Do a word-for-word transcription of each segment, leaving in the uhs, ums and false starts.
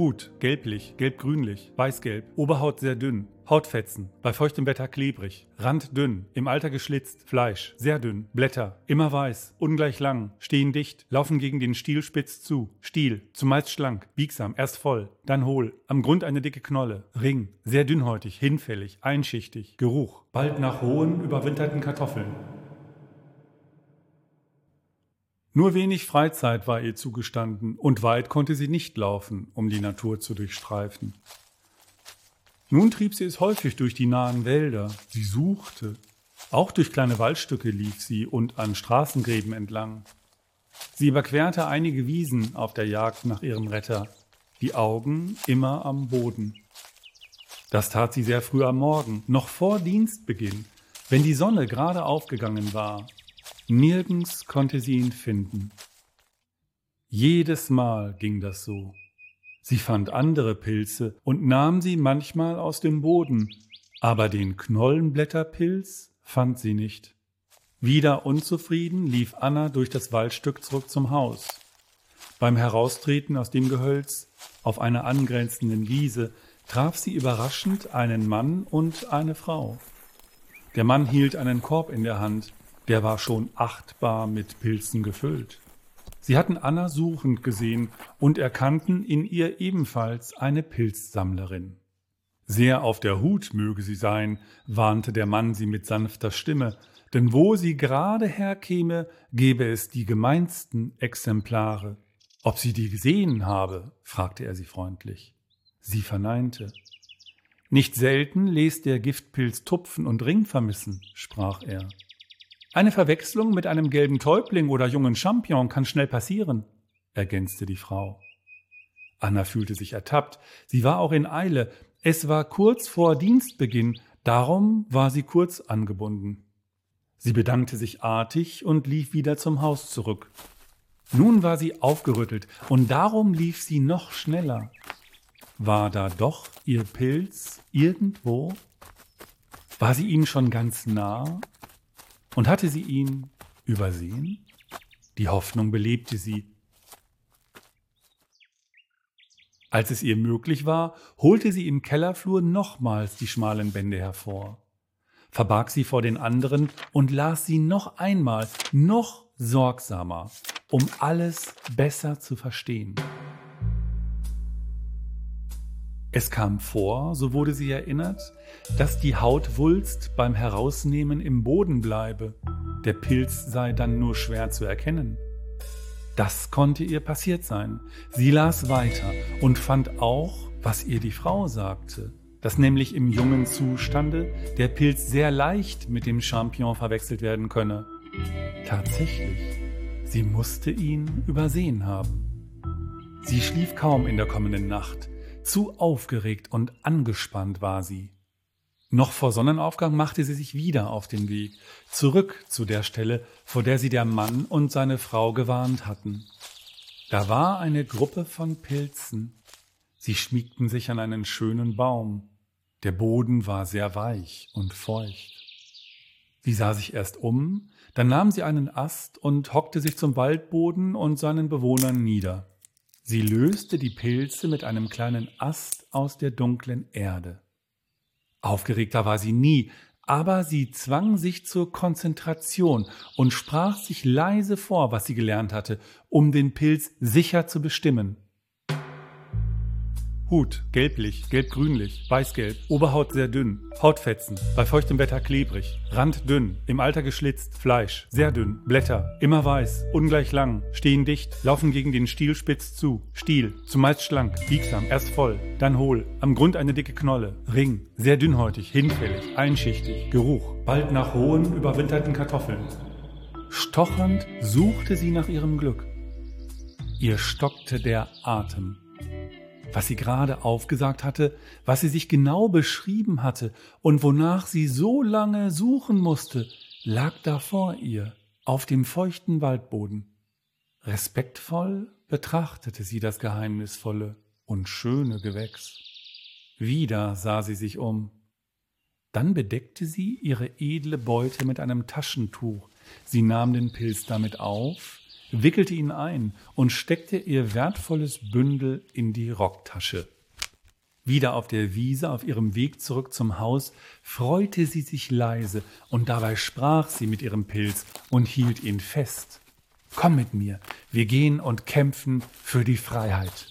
Hut gelblich, gelbgrünlich, weißgelb, Oberhaut sehr dünn, Hautfetzen, bei feuchtem Wetter klebrig, Rand dünn, im Alter geschlitzt, Fleisch, sehr dünn, Blätter, immer weiß, ungleich lang, stehen dicht, laufen gegen den Stiel spitz zu, Stiel, zumeist schlank, biegsam, erst voll, dann hohl, am Grund eine dicke Knolle, Ring, sehr dünnhäutig, hinfällig, einschichtig, Geruch, bald nach hohen, überwinterten Kartoffeln. Nur wenig Freizeit war ihr zugestanden und weit konnte sie nicht laufen, um die Natur zu durchstreifen. Nun trieb sie es häufig durch die nahen Wälder. Sie suchte. Auch durch kleine Waldstücke lief sie und an Straßengräben entlang. Sie überquerte einige Wiesen auf der Jagd nach ihrem Retter, die Augen immer am Boden. Das tat sie sehr früh am Morgen, noch vor Dienstbeginn, wenn die Sonne gerade aufgegangen war. Nirgends konnte sie ihn finden. Jedes Mal ging das so. Sie fand andere Pilze und nahm sie manchmal aus dem Boden, aber den Knollenblätterpilz fand sie nicht. Wieder unzufrieden lief Anna durch das Waldstück zurück zum Haus. Beim Heraustreten aus dem Gehölz auf einer angrenzenden Wiese traf sie überraschend einen Mann und eine Frau. Der Mann hielt einen Korb in der Hand. Der war schon acht Bar mit Pilzen gefüllt. Sie hatten Anna suchend gesehen und erkannten in ihr ebenfalls eine Pilzsammlerin. Sehr auf der Hut möge sie sein, warnte der Mann sie mit sanfter Stimme, denn wo sie gerade herkäme, gäbe es die gemeinsten Exemplare. Ob sie die gesehen habe, fragte er sie freundlich. Sie verneinte. Nicht selten lässt der Giftpilz Tupfen und Ring vermissen, sprach er. Eine Verwechslung mit einem gelben Täubling oder jungen Champion kann schnell passieren, ergänzte die Frau. Anna fühlte sich ertappt. Sie war auch in Eile. Es war kurz vor Dienstbeginn. Darum war sie kurz angebunden. Sie bedankte sich artig und lief wieder zum Haus zurück. Nun war sie aufgerüttelt und darum lief sie noch schneller. War da doch ihr Pilz irgendwo? War sie ihm schon ganz nah? Und hatte sie ihn übersehen? Die Hoffnung belebte sie. Als es ihr möglich war, holte sie im Kellerflur nochmals die schmalen Bände hervor, verbarg sie vor den anderen und las sie noch einmal, noch sorgsamer, um alles besser zu verstehen. Es kam vor, so wurde sie erinnert, dass die Hautwulst beim Herausnehmen im Boden bleibe. Der Pilz sei dann nur schwer zu erkennen. Das konnte ihr passiert sein. Sie las weiter und fand auch, was ihr die Frau sagte, dass nämlich im jungen Zustande der Pilz sehr leicht mit dem Champignon verwechselt werden könne. Tatsächlich, sie musste ihn übersehen haben. Sie schlief kaum in der kommenden Nacht. Zu aufgeregt und angespannt war sie. Noch vor Sonnenaufgang machte sie sich wieder auf den Weg, zurück zu der Stelle, vor der sie der Mann und seine Frau gewarnt hatten. Da war eine Gruppe von Pilzen. Sie schmiegten sich an einen schönen Baum. Der Boden war sehr weich und feucht. Sie sah sich erst um, dann nahm sie einen Ast und hockte sich zum Waldboden und seinen Bewohnern nieder. Sie löste die Pilze mit einem kleinen Ast aus der dunklen Erde. Aufgeregter war sie nie, aber sie zwang sich zur Konzentration und sprach sich leise vor, was sie gelernt hatte, um den Pilz sicher zu bestimmen. Hut, gelblich, gelbgrünlich, weißgelb, Oberhaut sehr dünn, Hautfetzen, bei feuchtem Wetter klebrig, Rand dünn, im Alter geschlitzt, Fleisch, sehr dünn, Blätter, immer weiß, ungleich lang, stehen dicht, laufen gegen den Stiel spitz zu, Stiel, zumeist schlank, biegsam, erst voll, dann hohl, am Grund eine dicke Knolle, Ring, sehr dünnhäutig, hinfällig, einschichtig, Geruch, bald nach hohen, überwinterten Kartoffeln. Stochernd suchte sie nach ihrem Glück. Ihr stockte der Atem. Was sie gerade aufgesagt hatte, was sie sich genau beschrieben hatte und wonach sie so lange suchen musste, lag da vor ihr, auf dem feuchten Waldboden. Respektvoll betrachtete sie das geheimnisvolle und schöne Gewächs. Wieder sah sie sich um. Dann bedeckte sie ihre edle Beute mit einem Taschentuch. Sie nahm den Pilz damit auf, wickelte ihn ein und steckte ihr wertvolles Bündel in die Rocktasche. Wieder auf der Wiese, auf ihrem Weg zurück zum Haus, freute sie sich leise, und dabei sprach sie mit ihrem Pilz und hielt ihn fest. »Komm mit mir, wir gehen und kämpfen für die Freiheit.«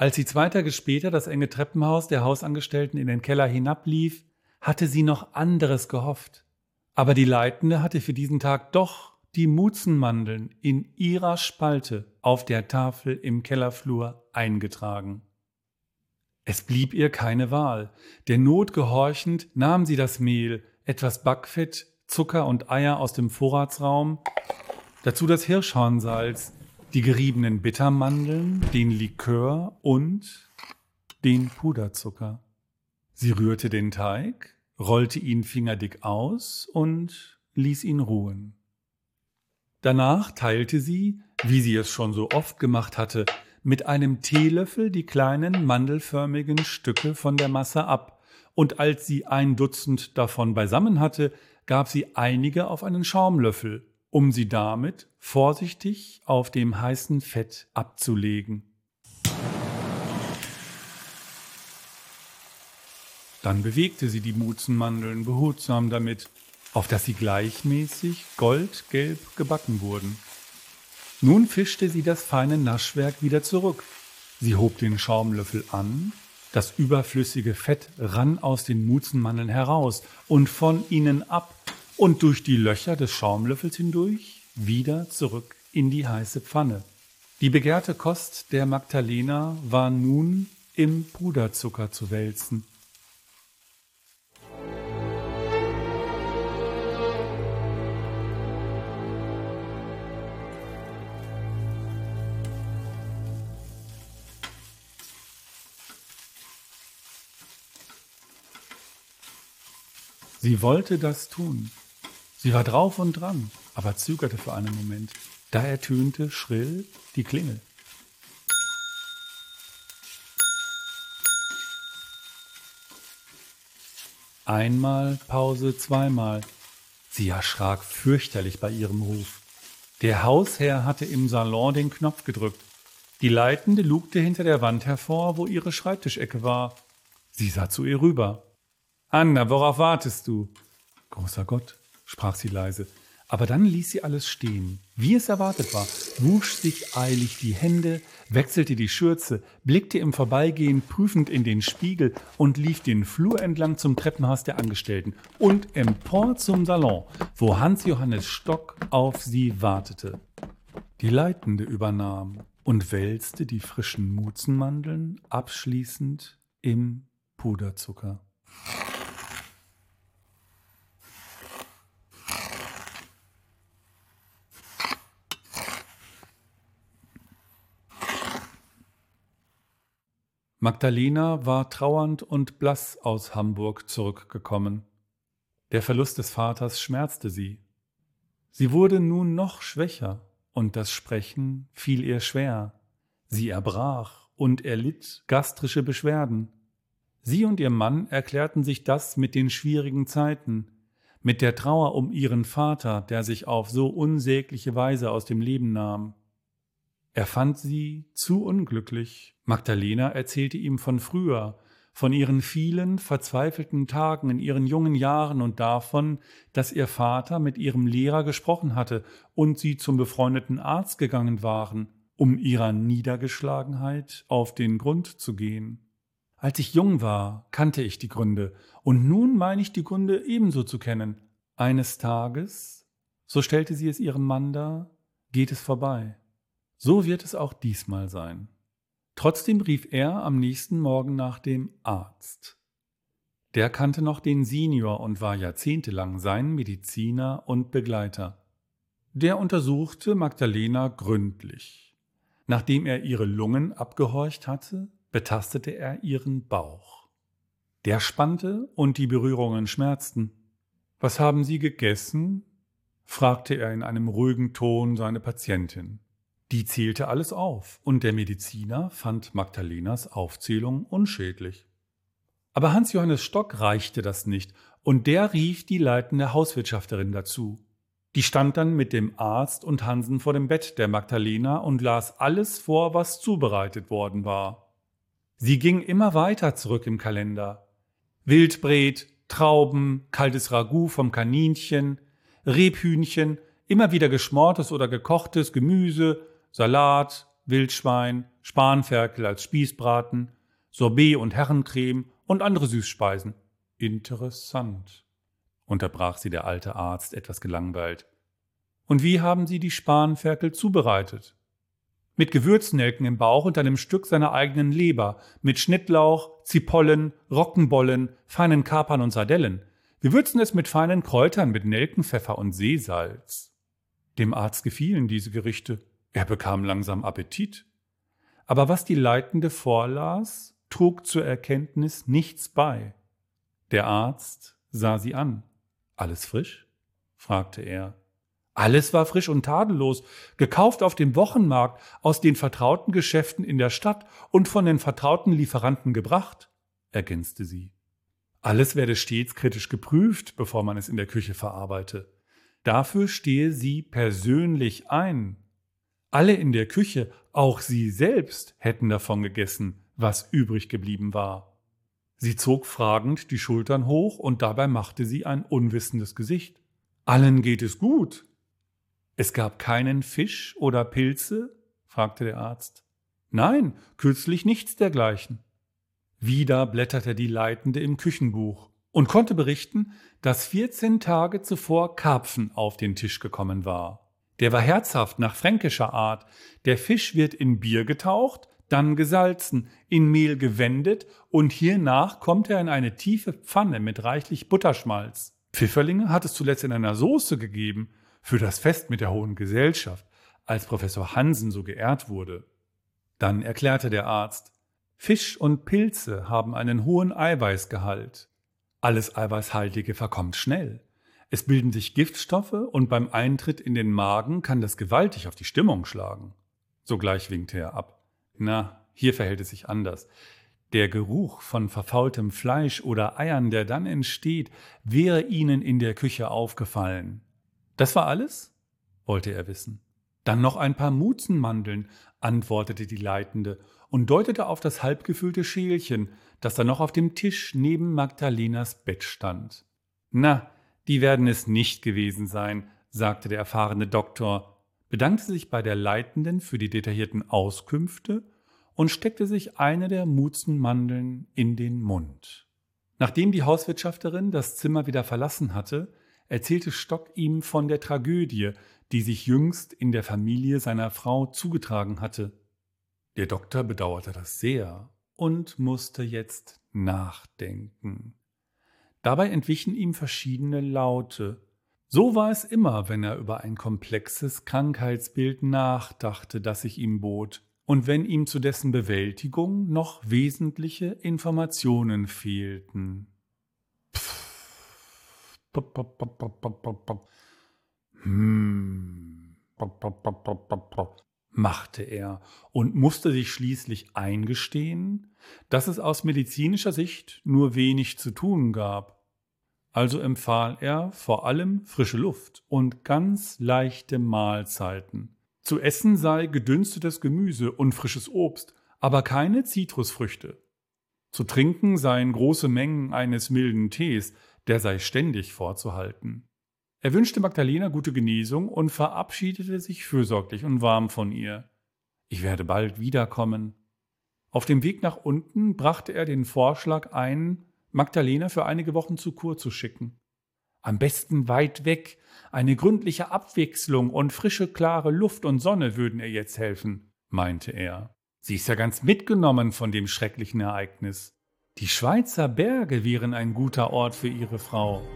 Als sie zwei Tage später das enge Treppenhaus der Hausangestellten in den Keller hinablief, hatte sie noch anderes gehofft. Aber die Leitende hatte für diesen Tag doch die Mutzenmandeln in ihrer Spalte auf der Tafel im Kellerflur eingetragen. Es blieb ihr keine Wahl. Der Not gehorchend nahm sie das Mehl, etwas Backfett, Zucker und Eier aus dem Vorratsraum, dazu das Hirschhornsalz, die geriebenen Bittermandeln, den Likör und den Puderzucker. Sie rührte den Teig, rollte ihn fingerdick aus und ließ ihn ruhen. Danach teilte sie, wie sie es schon so oft gemacht hatte, mit einem Teelöffel die kleinen mandelförmigen Stücke von der Masse ab, und als sie ein Dutzend davon beisammen hatte, gab sie einige auf einen Schaumlöffel, um sie damit vorsichtig auf dem heißen Fett abzulegen. Dann bewegte sie die Mutzenmandeln behutsam damit, auf dass sie gleichmäßig goldgelb gebacken wurden. Nun fischte sie das feine Naschwerk wieder zurück. Sie hob den Schaumlöffel an, das überflüssige Fett rann aus den Mutzenmandeln heraus und von ihnen ab, und durch die Löcher des Schaumlöffels hindurch wieder zurück in die heiße Pfanne. Die begehrte Kost der Magdalena war nun im Puderzucker zu wälzen. Sie wollte das tun. Sie war drauf und dran, aber zögerte für einen Moment. Da ertönte schrill die Klingel. Einmal, Pause, zweimal. Sie erschrak fürchterlich bei ihrem Ruf. Der Hausherr hatte im Salon den Knopf gedrückt. Die Leitende lugte hinter der Wand hervor, wo ihre Schreibtischecke war. Sie sah zu ihr rüber. »Anna, worauf wartest du?« »Großer Gott«, sprach sie leise, aber dann ließ sie alles stehen, wie es erwartet war, wusch sich eilig die Hände, wechselte die Schürze, blickte im Vorbeigehen prüfend in den Spiegel und lief den Flur entlang zum Treppenhaus der Angestellten und empor zum Salon, wo Hans Johannes Stock auf sie wartete. Die Leitende übernahm und wälzte die frischen Mutzenmandeln abschließend im Puderzucker. Magdalena war trauernd und blass aus Hamburg zurückgekommen. Der Verlust des Vaters schmerzte sie. Sie wurde nun noch schwächer und das Sprechen fiel ihr schwer. Sie erbrach und erlitt gastrische Beschwerden. Sie und ihr Mann erklärten sich das mit den schwierigen Zeiten, mit der Trauer um ihren Vater, der sich auf so unsägliche Weise aus dem Leben nahm. Er fand sie zu unglücklich. Magdalena erzählte ihm von früher, von ihren vielen verzweifelten Tagen in ihren jungen Jahren und davon, dass ihr Vater mit ihrem Lehrer gesprochen hatte und sie zum befreundeten Arzt gegangen waren, um ihrer Niedergeschlagenheit auf den Grund zu gehen. Als ich jung war, kannte ich die Gründe, und nun meine ich die Gründe ebenso zu kennen. Eines Tages, so stellte sie es ihrem Mann dar, geht es vorbei. So wird es auch diesmal sein. Trotzdem rief er am nächsten Morgen nach dem Arzt. Der kannte noch den Senior und war jahrzehntelang sein Mediziner und Begleiter. Der untersuchte Magdalena gründlich. Nachdem er ihre Lungen abgehorcht hatte, betastete er ihren Bauch. Der spannte und die Berührungen schmerzten. »Was haben Sie gegessen?« fragte er in einem ruhigen Ton seine Patientin. Die zählte alles auf, und der Mediziner fand Magdalenas Aufzählung unschädlich. Aber Hans Johannes Stock reichte das nicht, und der rief die leitende Hauswirtschafterin dazu. Die stand dann mit dem Arzt und Hansen vor dem Bett der Magdalena und las alles vor, was zubereitet worden war. Sie ging immer weiter zurück im Kalender. Wildbret, Trauben, kaltes Ragout vom Kaninchen, Rebhühnchen, immer wieder geschmortes oder gekochtes Gemüse, Salat, Wildschwein, Spanferkel als Spießbraten, Sorbet und Herrencreme und andere Süßspeisen. Interessant, unterbrach sie der alte Arzt etwas gelangweilt. Und wie haben Sie die Spanferkel zubereitet? Mit Gewürznelken im Bauch und einem Stück seiner eigenen Leber, mit Schnittlauch, Zipollen, Roggenbollen, feinen Kapern und Sardellen. Wir würzen es mit feinen Kräutern, mit Nelkenpfeffer und Seesalz. Dem Arzt gefielen diese Gerichte. Er bekam langsam Appetit. Aber was die Leitende vorlas, trug zur Erkenntnis nichts bei. Der Arzt sah sie an. »Alles frisch?« fragte er. Alles war frisch und tadellos, gekauft auf dem Wochenmarkt, aus den vertrauten Geschäften in der Stadt und von den vertrauten Lieferanten gebracht, ergänzte sie. Alles werde stets kritisch geprüft, bevor man es in der Küche verarbeite. Dafür stehe sie persönlich ein. Alle in der Küche, auch sie selbst, hätten davon gegessen, was übrig geblieben war. Sie zog fragend die Schultern hoch und dabei machte sie ein unwissendes Gesicht. »Allen geht es gut.« »Es gab keinen Fisch oder Pilze?« fragte der Arzt. »Nein, kürzlich nichts dergleichen.« Wieder blätterte die Leitende im Küchenbuch und konnte berichten, dass vierzehn Tage zuvor Karpfen auf den Tisch gekommen war. Der war herzhaft nach fränkischer Art. Der Fisch wird in Bier getaucht, dann gesalzen, in Mehl gewendet und hiernach kommt er in eine tiefe Pfanne mit reichlich Butterschmalz. Pfifferlinge hat es zuletzt in einer Soße gegeben, für das Fest mit der hohen Gesellschaft, als Professor Hansen so geehrt wurde. Dann erklärte der Arzt, Fisch und Pilze haben einen hohen Eiweißgehalt. Alles Eiweißhaltige verkommt schnell. Es bilden sich Giftstoffe und beim Eintritt in den Magen kann das gewaltig auf die Stimmung schlagen. Sogleich winkte er ab. Na, hier verhält es sich anders. Der Geruch von verfaultem Fleisch oder Eiern, der dann entsteht, wäre Ihnen in der Küche aufgefallen. »Das war alles?« wollte er wissen. »Dann noch ein paar Mutzenmandeln«, antwortete die Leitende und deutete auf das halbgefüllte Schälchen, das da noch auf dem Tisch neben Magdalenas Bett stand. »Na, die werden es nicht gewesen sein«, sagte der erfahrene Doktor, bedankte sich bei der Leitenden für die detaillierten Auskünfte und steckte sich eine der Mutzenmandeln in den Mund. Nachdem die Hauswirtschafterin das Zimmer wieder verlassen hatte, erzählte Stock ihm von der Tragödie, die sich jüngst in der Familie seiner Frau zugetragen hatte. Der Doktor bedauerte das sehr und musste jetzt nachdenken. Dabei entwichen ihm verschiedene Laute. So war es immer, wenn er über ein komplexes Krankheitsbild nachdachte, das sich ihm bot, und wenn ihm zu dessen Bewältigung noch wesentliche Informationen fehlten. Hm, machte er und musste sich schließlich eingestehen, dass es aus medizinischer Sicht nur wenig zu tun gab. Also empfahl er vor allem frische Luft und ganz leichte Mahlzeiten. Zu essen sei gedünstetes Gemüse und frisches Obst, aber keine Zitrusfrüchte. Zu trinken seien große Mengen eines milden Tees, der sei ständig vorzuhalten. Er wünschte Magdalena gute Genesung und verabschiedete sich fürsorglich und warm von ihr. »Ich werde bald wiederkommen.« Auf dem Weg nach unten brachte er den Vorschlag ein, Magdalena für einige Wochen zur Kur zu schicken. »Am besten weit weg. Eine gründliche Abwechslung und frische, klare Luft und Sonne würden ihr jetzt helfen«, meinte er. »Sie ist ja ganz mitgenommen von dem schrecklichen Ereignis. Die Schweizer Berge wären ein guter Ort für ihre Frau.«